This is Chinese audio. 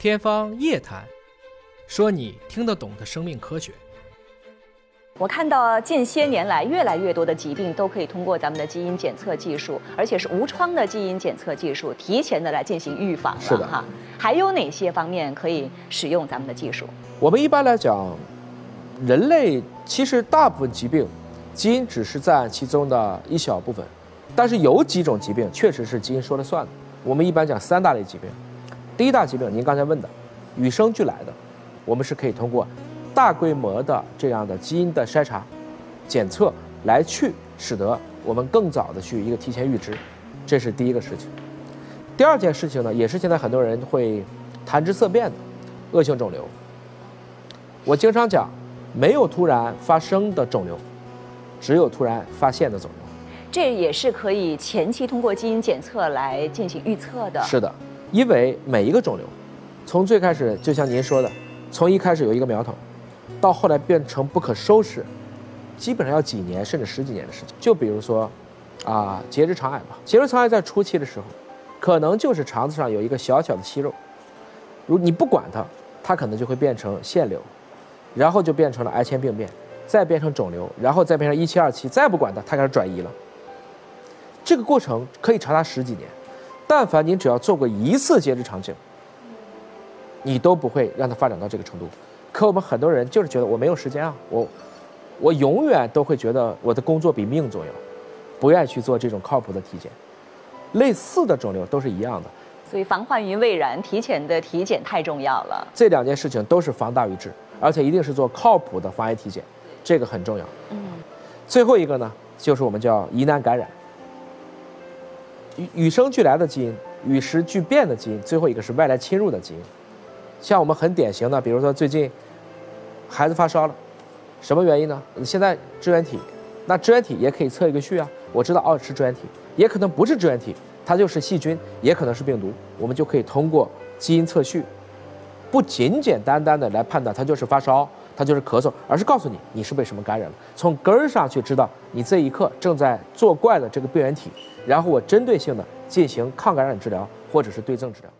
天方夜谭，说你听得懂的生命科学。我看到近些年来越来越多的疾病都可以通过咱们的基因检测技术，而且是无创的基因检测技术，提前的来进行预防了。是的哈。还有哪些方面可以使用咱们的技术？我们一般来讲，人类其实大部分疾病，基因只是占其中的一小部分，但是有几种疾病确实是基因说了算的。我们一般讲三大类疾病，第一大疾病您刚才问的，与生俱来的，我们是可以通过大规模的这样的基因的筛查检测来去使得我们更早的去一个提前预知，这是第一个事情。第二件事情呢，也是现在很多人会谈之色变的恶性肿瘤。我经常讲，没有突然发生的肿瘤，只有突然发现的肿瘤。这也是可以前期通过基因检测来进行预测的。是的，因为每一个肿瘤从最开始就像您说的，从一开始有一个苗头到后来变成不可收拾，基本上要几年甚至十几年的事情。就比如说结直肠癌吧，结直肠癌在初期的时候可能就是肠子上有一个小小的息肉，如你不管它，它可能就会变成腺瘤，然后就变成了癌前病变，再变成肿瘤，然后再变成一期二期，再不管它，它开始转移了。这个过程可以长达十几年，但凡您只要做过一次结直肠镜，你都不会让它发展到这个程度。可我们很多人就是觉得我没有时间啊，我永远都会觉得我的工作比命重要，不愿意去做这种靠谱的体检。类似的肿瘤都是一样的，所以防患于未然，提前的体检太重要了。这两件事情都是防大于治，而且一定是做靠谱的防癌体检，这个很重要。最后一个呢，就是我们叫疑难感染，与生俱来的基因，与时俱变的基因，最后一个是外来侵入的基因。像我们很典型的，比如说最近孩子发烧了，什么原因呢？现在支原体，那支原体也可以测一个序啊，我知道是支原体，也可能不是支原体，它就是细菌，也可能是病毒，我们就可以通过基因测序，不仅简单单的来判断它就是发烧，它就是咳嗽，而是告诉你你是被什么感染了，从根儿上去知道你这一刻正在作怪的这个病原体，然后我针对性的进行抗感染治疗或者是对症治疗。